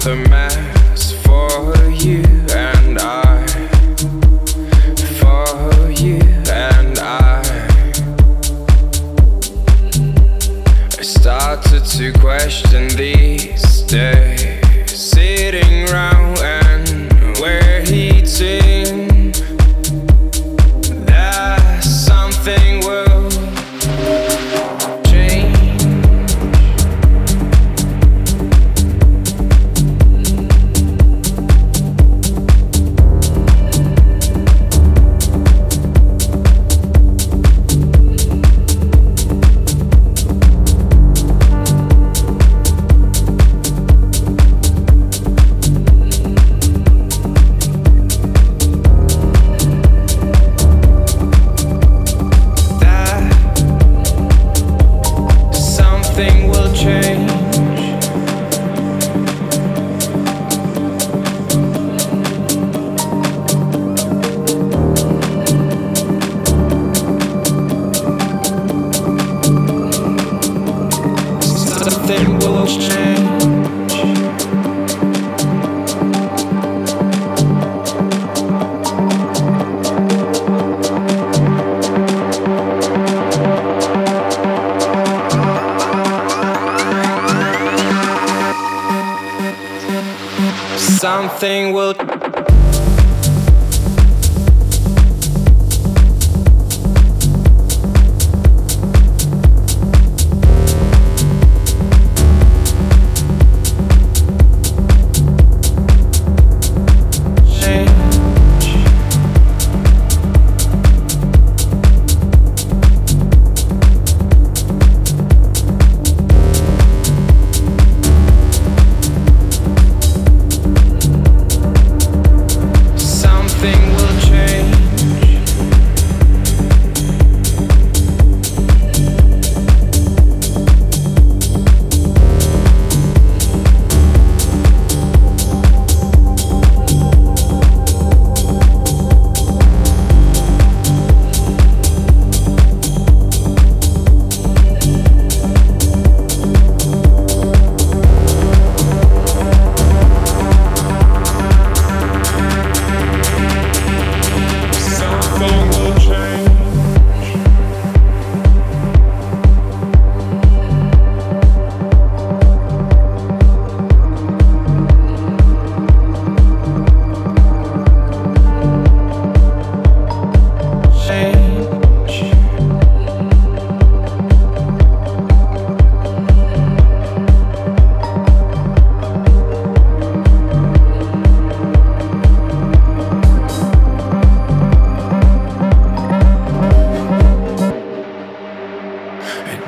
the mess for you and I, for you and I started to question these days, sitting round and we're eating. That something will change. Something will change. Something will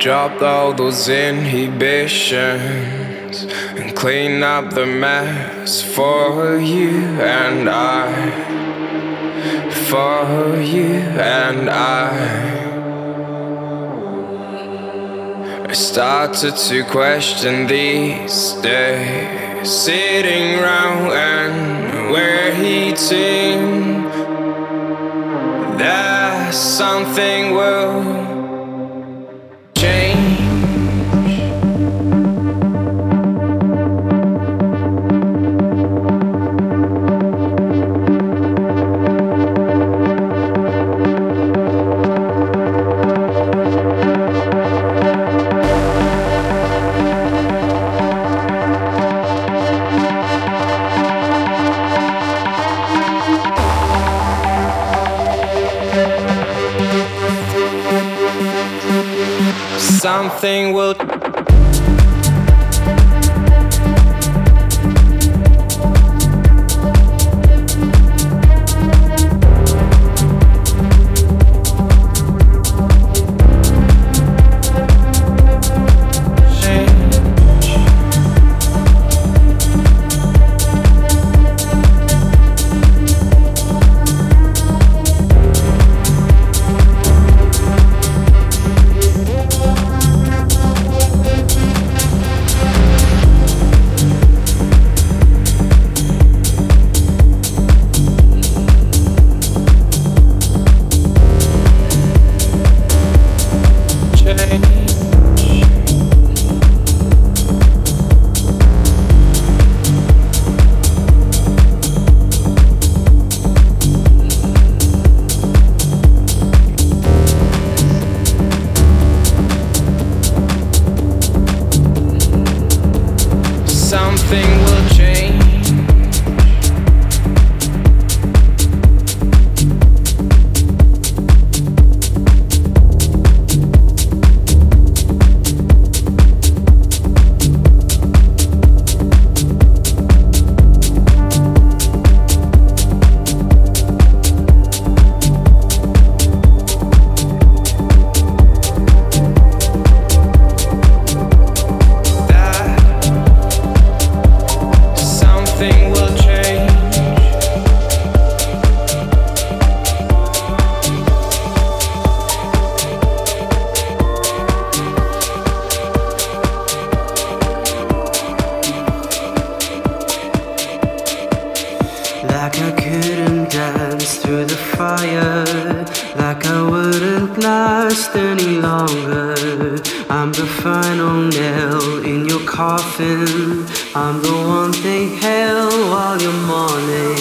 Drop all those inhibitions and clean up the mess for you and I, for you and I. I started to question these days, sitting round and we're eating. That something will something will Like I couldn't dance through the fire, like I wouldn't last any longer. I'm the final nail in your coffin, I'm the one thing held while you're mourning.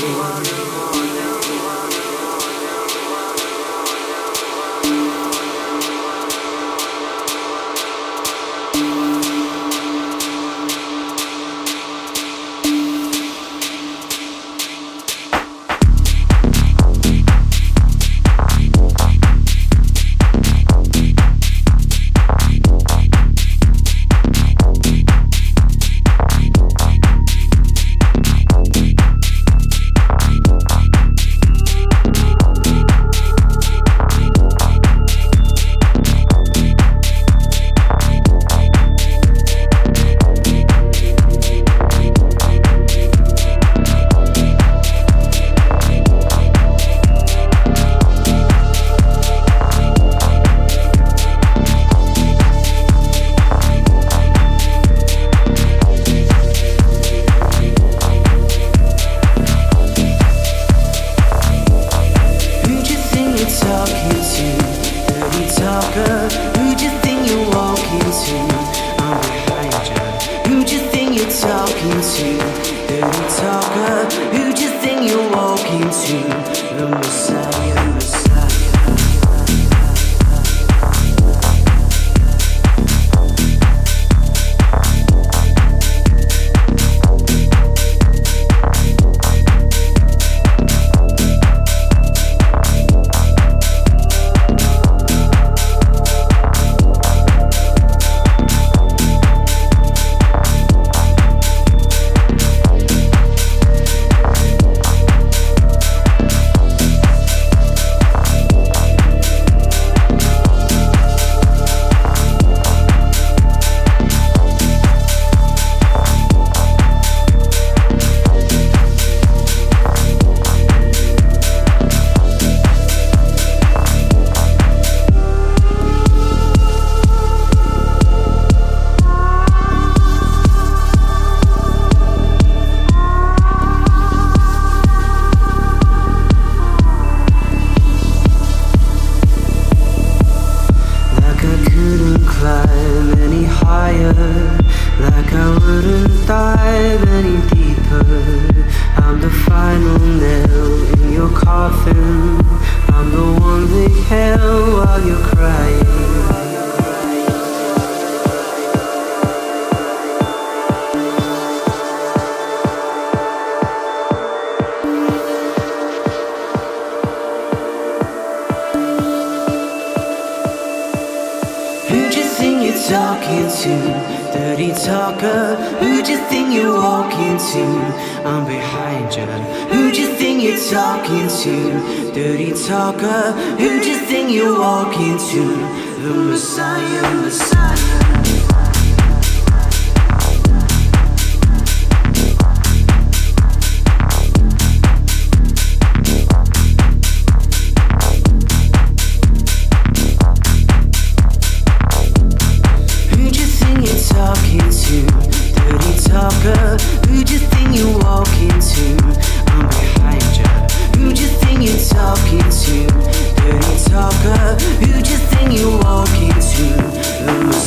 Who do you think you walk into?